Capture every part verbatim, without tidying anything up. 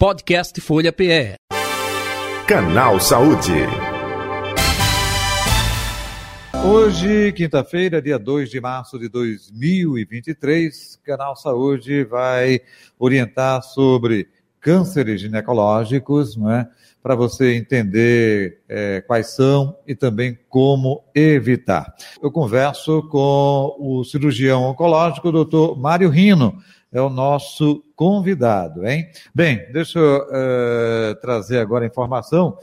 Podcast Folha P E. Canal Saúde. Hoje, quinta-feira, dia dois de março de dois mil e vinte e três, Canal Saúde vai orientar sobre cânceres ginecológicos, não é? Para você entender é, quais são e também como evitar. Eu converso com o cirurgião oncológico, doutor Mário Rino, é o nosso convidado, hein? Bem, deixa eu uh, trazer agora a informação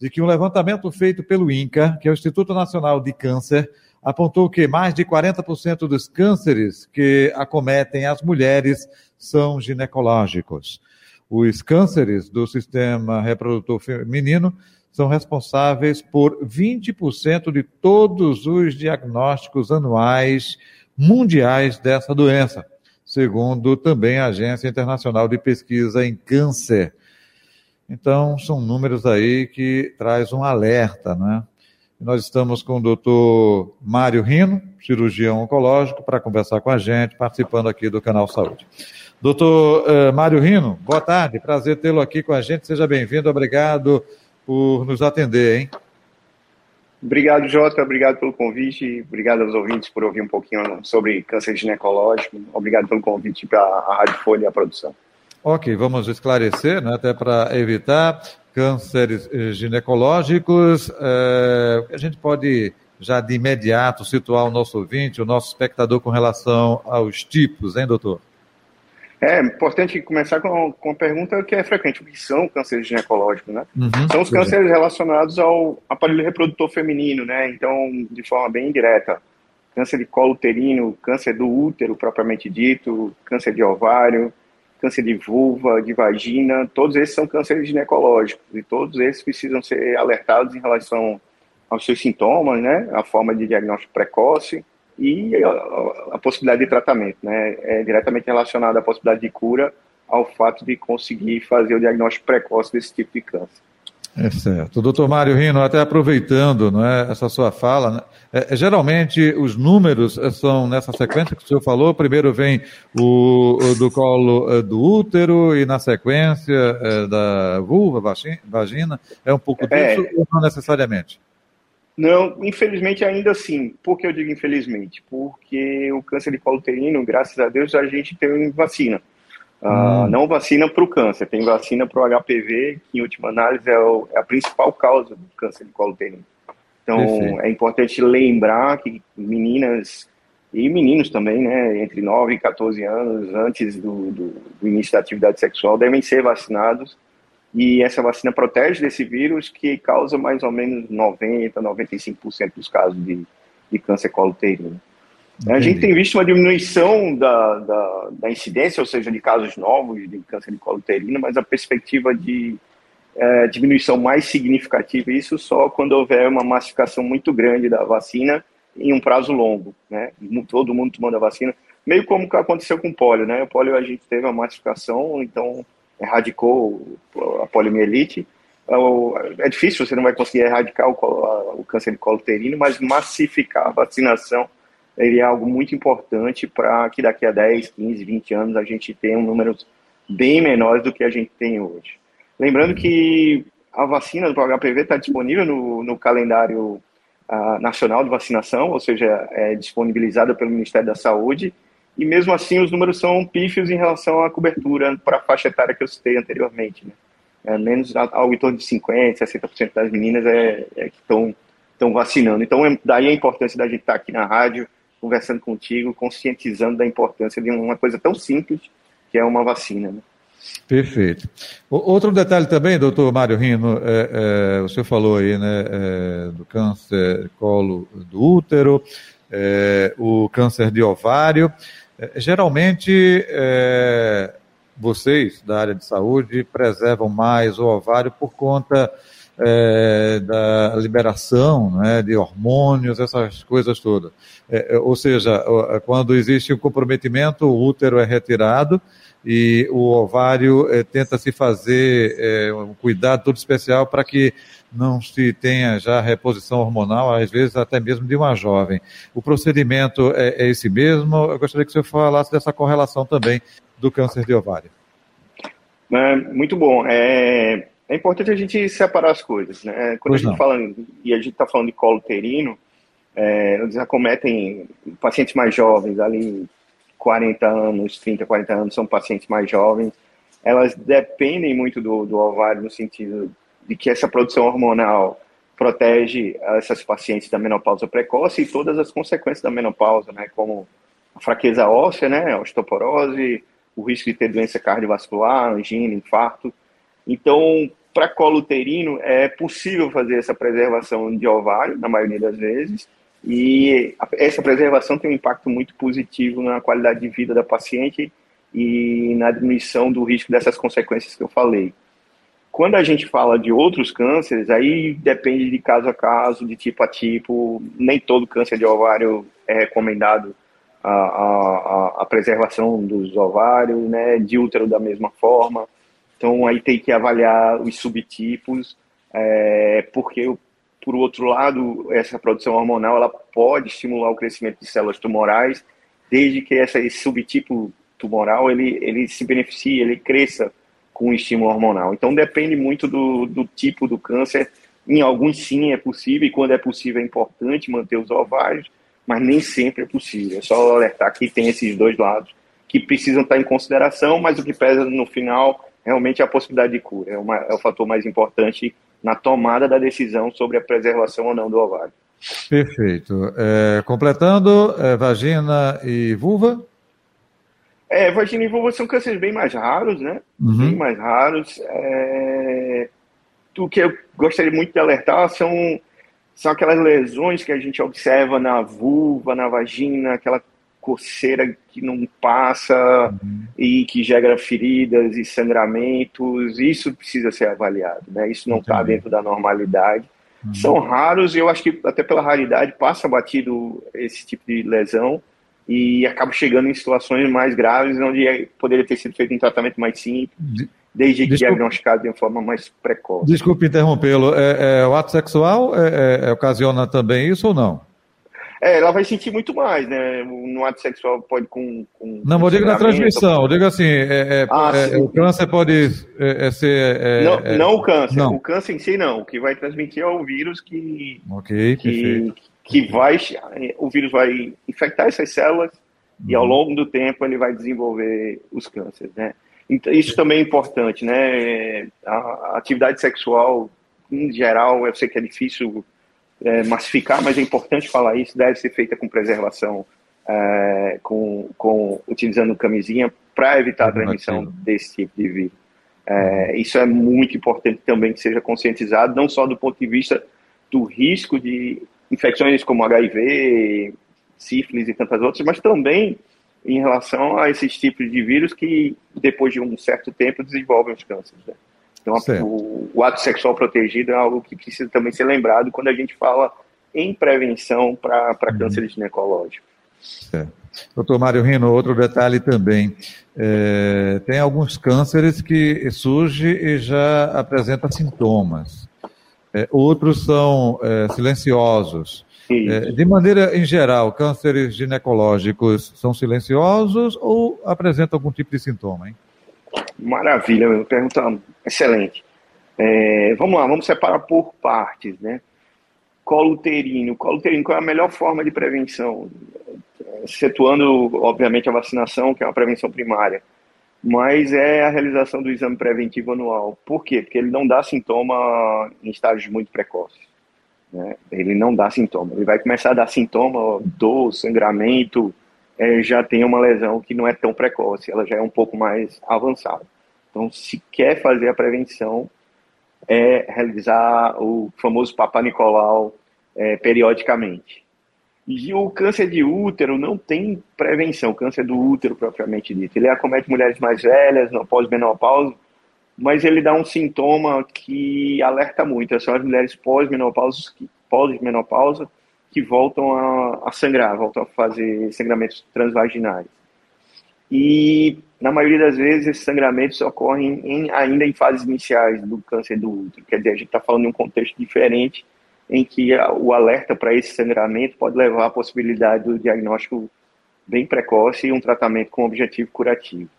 de que um levantamento feito pelo INCA, que é o Instituto Nacional de Câncer, apontou que mais de quarenta por cento dos cânceres que acometem as mulheres são ginecológicos. Os cânceres do sistema reprodutor feminino são responsáveis por vinte por cento de todos os diagnósticos anuais mundiais dessa doença, segundo também a Agência Internacional de Pesquisa em Câncer. Então, são números aí que traz um alerta, né? Nós estamos com o doutor Mário Rino, cirurgião oncológico, para conversar com a gente, participando aqui do Canal Saúde. Doutor uh, Mário Rino, boa tarde, prazer tê-lo aqui com a gente, seja bem-vindo, obrigado por nos atender, hein? Obrigado, Jota, obrigado pelo convite, obrigado aos ouvintes por ouvir um pouquinho sobre câncer ginecológico, obrigado pelo convite para a Rádio Folha e a produção. Ok, vamos esclarecer, né, até para evitar cânceres ginecológicos, é, a gente pode já de imediato situar o nosso ouvinte, o nosso espectador com relação aos tipos, hein, doutor? É importante começar com uma pergunta que é frequente: o que são cânceres ginecológicos, né? Uhum, são os cânceres é. relacionados ao aparelho reprodutor feminino, né? Então, de forma bem indireta, câncer de colo uterino, câncer do útero propriamente dito, câncer de ovário, câncer de vulva, de vagina, todos esses são cânceres ginecológicos e todos esses precisam ser alertados em relação aos seus sintomas, né? A forma de diagnóstico precoce e a, a, a possibilidade de tratamento, né? É diretamente relacionada à possibilidade de cura ao fato de conseguir fazer o diagnóstico precoce desse tipo de câncer. É certo. Doutor Mário Rino, até aproveitando, não é, essa sua fala, né, é, geralmente os números são nessa sequência que o senhor falou, primeiro vem o, o do colo é, do útero e na sequência é, da vulva, vagina, é um pouco disso é... ou não necessariamente? Não, infelizmente ainda assim. Por que eu digo infelizmente? Porque o câncer de colo uterino, graças a Deus, a gente tem vacina. Ah, hum. Não vacina para o câncer, tem vacina para o H P V, que em última análise é, o, é a principal causa do câncer de colo uterino. Então, Perfeito. é importante lembrar que meninas e meninos também, né, entre nove e catorze anos, antes do, do, do início da atividade sexual, devem ser vacinados. E essa vacina protege desse vírus que causa mais ou menos noventa, noventa e cinco por cento dos casos de, de câncer colo uterino. A gente tem visto uma diminuição da, da, da incidência, ou seja, de casos novos de câncer de colo uterino, mas a perspectiva de é, diminuição mais significativa, isso só quando houver uma massificação muito grande da vacina em um prazo longo, né? Todo mundo tomando a vacina, meio como que aconteceu com o pólio, né? O pólio a gente teve uma massificação, então erradicou a poliomielite. É difícil, você não vai conseguir erradicar o, colo, o câncer de colo uterino, mas massificar a vacinação ele é algo muito importante para que daqui a dez, quinze, vinte anos a gente tenha um número bem menor do que a gente tem hoje. Lembrando que a vacina do H P V está disponível no, no calendário uh, nacional de vacinação, ou seja, é disponibilizada pelo Ministério da Saúde, e mesmo assim os números são pífios em relação à cobertura para a faixa etária que eu citei anteriormente, né? É menos, algo em torno de cinquenta, sessenta por cento das meninas é, é que estão vacinando. Então é, daí a importância da gente estar tá aqui na rádio, conversando contigo, conscientizando da importância de uma coisa tão simples que é uma vacina, né? Perfeito. Outro detalhe também, doutor Mário Rino, é, é, o senhor falou aí, né, é, do câncer colo do útero, é, o câncer de ovário. Geralmente, é, vocês da área de saúde preservam mais o ovário por conta é, da liberação, né, de hormônios, essas coisas todas. É, ou seja, quando existe um comprometimento, o útero é retirado e o ovário é, tenta se fazer é, um cuidado todo especial para que não se tenha já reposição hormonal, às vezes até mesmo de uma jovem. O procedimento é, é esse mesmo? Eu gostaria que o senhor falasse dessa correlação também do câncer de ovário. É, muito bom. É, é importante a gente separar as coisas, né? Quando pois a gente não. fala, e a gente está falando de colo uterino, é, eles acometem pacientes mais jovens, ali quarenta anos, trinta, quarenta anos, são pacientes mais jovens. Elas dependem muito do, do ovário no sentido de que essa produção hormonal protege essas pacientes da menopausa precoce e todas as consequências da menopausa, né? Como a fraqueza óssea, né? A osteoporose, o risco de ter doença cardiovascular, angina, infarto. Então, para colo uterino, é possível fazer essa preservação de ovário, na maioria das vezes, e essa preservação tem um impacto muito positivo na qualidade de vida da paciente e na diminuição do risco dessas consequências que eu falei. Quando a gente fala de outros cânceres, aí depende de caso a caso, de tipo a tipo, nem todo câncer de ovário é recomendado A, a, a preservação dos ovários, né, de útero da mesma forma. Então aí tem que avaliar os subtipos, é, porque por outro lado essa produção hormonal ela pode estimular o crescimento de células tumorais, desde que essa, esse subtipo tumoral ele, ele se beneficie, ele cresça com o estímulo hormonal. Então depende muito do, do tipo do câncer. Em alguns sim é possível, e quando é possível é importante manter os ovários, mas nem sempre é possível. É só alertar que tem esses dois lados que precisam estar em consideração, mas o que pesa no final realmente é a possibilidade de cura. É, uma, é o fator mais importante na tomada da decisão sobre a preservação ou não do ovário. Perfeito. É, completando, é, vagina e vulva? É, vagina e vulva são cânceres bem mais raros, né? Uhum. Bem mais raros. É... O que eu gostaria muito de alertar são... são aquelas lesões que a gente observa na vulva, na vagina, aquela coceira que não passa, uhum, e que gera feridas e sangramentos. Isso precisa ser avaliado, né? Isso não está dentro da normalidade. Uhum. São raros e eu acho que até pela raridade passa batido esse tipo de lesão e acaba chegando em situações mais graves onde poderia ter sido feito um tratamento mais simples, desde que diagnosticado de uma forma mais precoce. Desculpe interrompê-lo. É, é, o ato sexual é, é, é, ocasiona também isso ou não? É, ela vai sentir muito mais, né? No ato sexual pode com... com não, eu digo na transmissão. Eu digo assim, é, é, ah, é, o câncer pode é, é ser... É, não, é, não o câncer. Não. O câncer em si não. O que vai transmitir é o vírus que... Ok, que, perfeito. Que vai... O vírus vai infectar essas células, hum, e ao longo do tempo ele vai desenvolver os cânceres, né? Isso também é importante, né? A atividade sexual, em geral, eu sei que é difícil é, massificar, mas é importante falar isso, deve ser feita com preservação, é, com, com, utilizando camisinha para evitar a transmissão desse tipo de vírus. É, isso é muito importante também que seja conscientizado, não só do ponto de vista do risco de infecções como H I V, sífilis e tantas outras, mas também em relação a esses tipos de vírus que, depois de um certo tempo, desenvolvem os cânceres, né? Então, o, o ato sexual protegido é algo que precisa também ser lembrado quando a gente fala em prevenção para uhum. câncer ginecológico. Certo. Doutor Mário Rino, outro detalhe também. É, tem alguns cânceres que surgem e já apresentam sintomas. É, outros são é, silenciosos. É, de maneira em geral, cânceres ginecológicos são silenciosos ou apresentam algum tipo de sintoma, hein? Maravilha, meu, pergunta excelente. É, vamos lá, vamos separar por partes, né? Colo uterino. Colo uterino, qual é a melhor forma de prevenção? Excetuando, obviamente, a vacinação, que é uma prevenção primária, mas é a realização do exame preventivo anual. Por quê? Porque ele não dá sintoma em estágios muito precoces. Né? Ele não dá sintoma, ele vai começar a dar sintoma, dor, sangramento, é, já tem uma lesão que não é tão precoce, ela já é um pouco mais avançada. Então, se quer fazer a prevenção, é realizar o famoso Papanicolau é, periodicamente. E o câncer de útero não tem prevenção, o câncer do útero propriamente dito. Ele acomete mulheres mais velhas, no pós-menopausa, mas ele dá um sintoma que alerta muito. São as mulheres pós-menopausa, pós-menopausa que voltam a, a sangrar, voltam a fazer sangramentos transvaginais. E, na maioria das vezes, esses sangramentos ocorrem em, ainda em fases iniciais do câncer do útero. Quer dizer, a gente está falando de um contexto diferente em que a, o alerta para esse sangramento pode levar à possibilidade do diagnóstico bem precoce e um tratamento com objetivo curativo.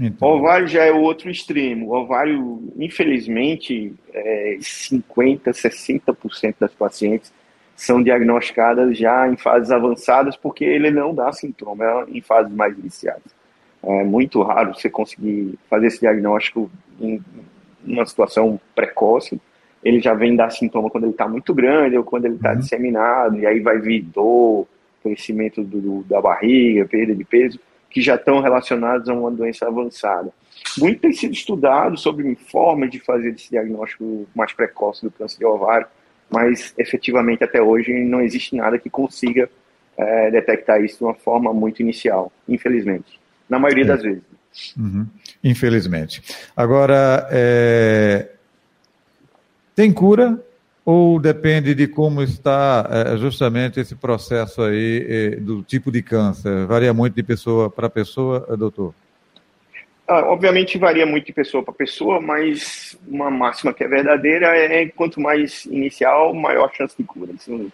Então. Ovário já é o outro extremo. O ovário, infelizmente, é, cinquenta, sessenta por cento das pacientes são diagnosticadas já em fases avançadas, porque ele não dá sintoma, é em fases mais iniciadas. É muito raro você conseguir fazer esse diagnóstico em uma situação precoce. Ele já vem dar sintoma quando ele está muito grande ou quando ele está uhum. disseminado, e aí vai vir dor, crescimento do, da barriga, perda de peso, que já estão relacionados a uma doença avançada. Muito tem sido estudado sobre formas de fazer esse diagnóstico mais precoce do câncer de ovário, mas efetivamente até hoje não existe nada que consiga é, detectar isso de uma forma muito inicial, infelizmente, na maioria das vezes. Uhum. Infelizmente. Agora, é... tem cura? Ou depende de como está é, justamente esse processo aí é, do tipo de câncer? Varia muito de pessoa para pessoa, doutor? Ah, obviamente varia muito de pessoa para pessoa, mas uma máxima que é verdadeira é quanto mais inicial, maior chance de cura. Isso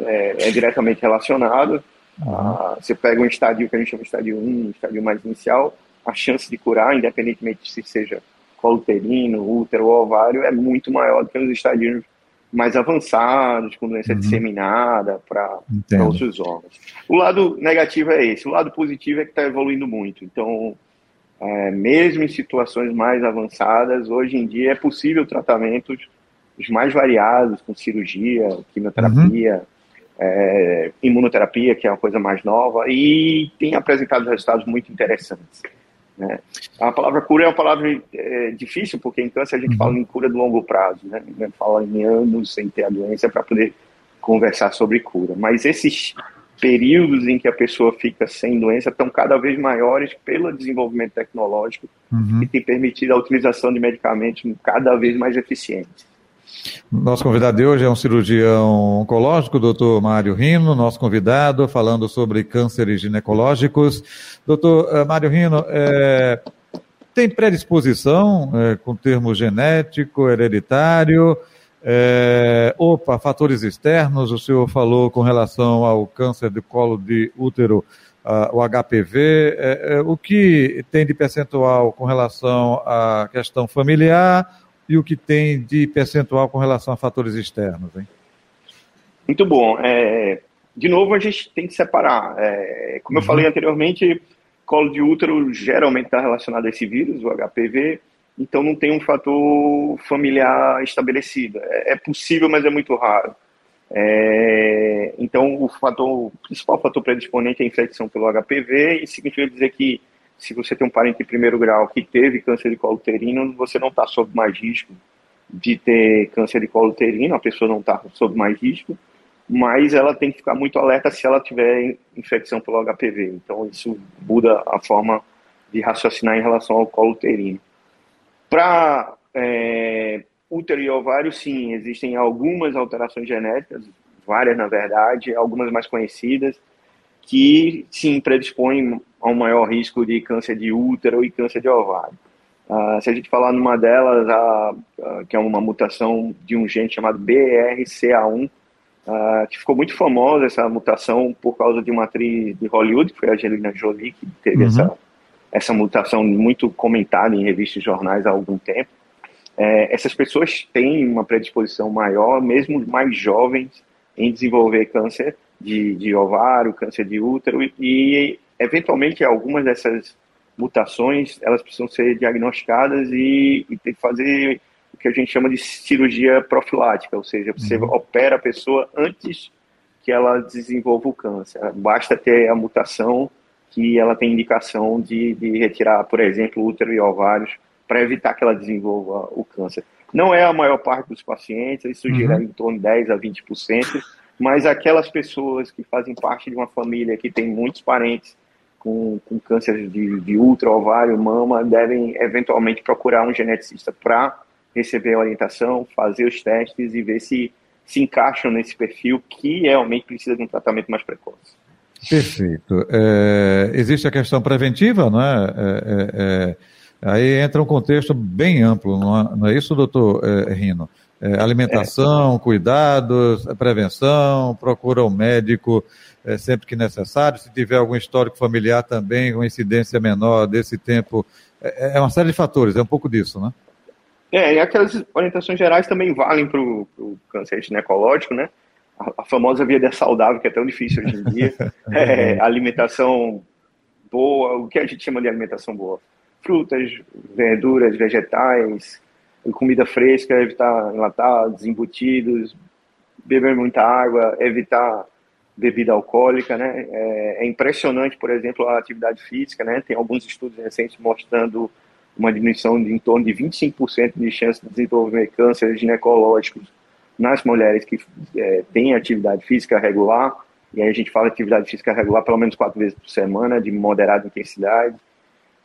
é, é diretamente relacionado. Ah. Ah, você pega um estádio que a gente chama de estádio um, um estádio mais inicial, a chance de curar, independentemente se seja colo uterino, útero ou ovário, é muito maior do que nos estádios mais avançados, com doença uhum. disseminada para outros órgãos. O lado negativo é esse. O lado positivo é que está evoluindo muito. Então, é, mesmo em situações mais avançadas, hoje em dia é possível tratamentos os mais variados, com cirurgia, quimioterapia, uhum. é, imunoterapia, que é uma coisa mais nova, e tem apresentado resultados muito interessantes. Né? A palavra cura é uma palavra é, difícil, porque em câncer a gente uhum. fala em cura de longo prazo, né? A gente fala em anos sem ter a doença para poder conversar sobre cura, mas esses períodos em que a pessoa fica sem doença estão cada vez maiores pelo desenvolvimento tecnológico uhum. que tem permitido a utilização de medicamentos cada vez mais eficientes. Nosso convidado de hoje é um cirurgião oncológico, doutor Mário Rino, nosso convidado, falando sobre cânceres ginecológicos. Doutor Mário Rino, é, tem predisposição é, com termo genético, hereditário, é, opa, fatores externos? O senhor falou com relação ao câncer de colo de útero, a, o H P V, é, é, o que tem de percentual com relação à questão familiar, e o que tem de percentual com relação a fatores externos, hein? Muito bom. É, de novo, a gente tem que separar. É, como uhum. eu falei anteriormente, colo de útero geralmente está relacionado a esse vírus, o H P V, então não tem um fator familiar estabelecido. É, é possível, mas é muito raro. É, então, o, fator, o principal fator predisponente é a infecção pelo H P V, e significa dizer que se você tem um parente de primeiro grau que teve câncer de colo uterino, você não está sob mais risco de ter câncer de colo uterino, a pessoa não está sob mais risco, mas ela tem que ficar muito alerta se ela tiver infecção pelo H P V. Então, isso muda a forma de raciocinar em relação ao colo uterino. Para é, útero e ovário, sim, existem algumas alterações genéticas, várias na verdade, algumas mais conhecidas, que sim predispõem a um maior risco de câncer de útero e câncer de ovário. Uh, se a gente falar numa delas, a, a, que é uma mutação de um gene chamado B R C A um, uh, que ficou muito famosa essa mutação por causa de uma atriz de Hollywood, que foi a Angelina Jolie, que teve uhum. essa, essa mutação muito comentada em revistas e jornais há algum tempo. É, essas pessoas têm uma predisposição maior, mesmo mais jovens, em desenvolver câncer de, de ovário, câncer de útero e, e eventualmente algumas dessas mutações elas precisam ser diagnosticadas e, e tem que fazer o que a gente chama de cirurgia profilática, ou seja, você uhum. opera a pessoa antes que ela desenvolva o câncer. Basta ter a mutação que ela tem indicação de, de retirar, por exemplo, útero e ovários para evitar que ela desenvolva o câncer. Não é a maior parte dos pacientes, isso gira uhum. em torno de dez a vinte por cento, mas aquelas pessoas que fazem parte de uma família que tem muitos parentes com, com câncer de, de útero, ovário, mama, devem eventualmente procurar um geneticista para receber a orientação, fazer os testes e ver se se encaixam nesse perfil que realmente precisa de um tratamento mais precoce. Perfeito. É, existe a questão preventiva, não é? é, é, é... Aí entra um contexto bem amplo, não é isso, doutor Rino? É, alimentação, é. cuidados, prevenção, procura um médico é, sempre que necessário. Se tiver algum histórico familiar também, com incidência menor desse tempo é uma série de fatores, é um pouco disso, né? É, e aquelas orientações gerais também valem para o câncer ginecológico, né? A, a famosa vida saudável, que é tão difícil hoje em dia. É, alimentação boa, o que a gente chama de alimentação boa? Frutas, verduras, vegetais, comida fresca, evitar enlatados, embutidos, beber muita água, evitar bebida alcoólica, né? É, é impressionante, por exemplo, a atividade física, né? Tem alguns estudos recentes mostrando uma diminuição de em torno de vinte e cinco por cento de chance de desenvolver câncer ginecológico nas mulheres que é, têm atividade física regular, e aí a gente fala de atividade física regular pelo menos quatro vezes por semana, de moderada intensidade.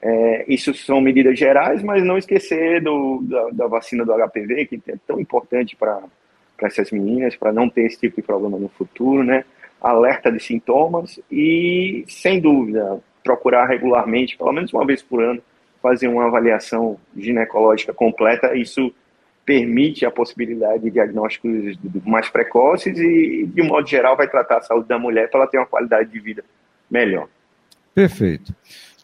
É, isso são medidas gerais, mas não esquecer do, da, da vacina do H P V, que é tão importante para essas meninas, para não ter esse tipo de problema no futuro, né? Alerta de sintomas e, sem dúvida, procurar regularmente, pelo menos uma vez por ano, fazer uma avaliação ginecológica completa. Isso permite a possibilidade de diagnósticos mais precoces e, de um modo geral, vai tratar a saúde da mulher para ela ter uma qualidade de vida melhor. Perfeito.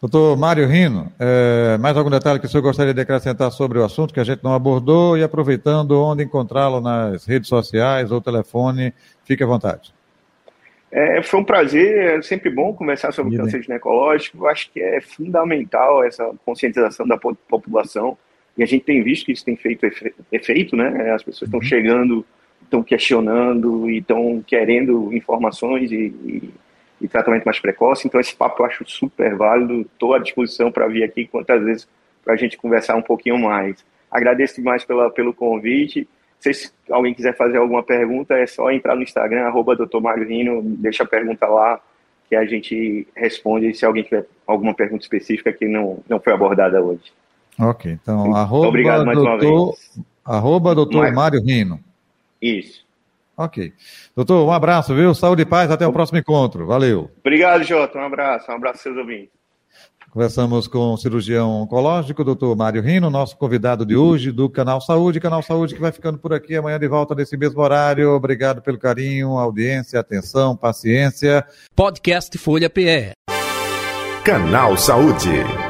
Doutor Mário Rino, é, mais algum detalhe que o senhor gostaria de acrescentar sobre o assunto que a gente não abordou, e aproveitando onde encontrá-lo nas redes sociais ou telefone, fique à vontade. É, foi um prazer, é sempre bom conversar sobre o câncer ginecológico. Acho que é fundamental essa conscientização da população, e a gente tem visto que isso tem feito efeito, né? As pessoas estão uhum. chegando, estão questionando e estão querendo informações e, e, e tratamento mais precoce. Então esse papo eu acho super válido, estou à disposição para vir aqui quantas vezes para a gente conversar um pouquinho mais. Agradeço demais pela, pelo convite. Se alguém quiser fazer alguma pergunta, é só entrar no Instagram, arroba doutor Mário Rino, deixa a pergunta lá, que a gente responde se alguém tiver alguma pergunta específica que não, não foi abordada hoje. Ok, então, arroba obrigado mais doutor, uma vez. Arroba doutor Mário Rino. Isso. Ok. Doutor, um abraço, viu? Saúde e paz, até o próximo encontro. Valeu. Obrigado, Jota, um abraço, um abraço seus ouvintes. Conversamos com o cirurgião oncológico, doutor Mário Rino, nosso convidado de hoje do Canal Saúde. Canal Saúde que vai ficando por aqui, amanhã de volta nesse mesmo horário. Obrigado pelo carinho, audiência, atenção, paciência. Podcast Folha P E. Canal Saúde.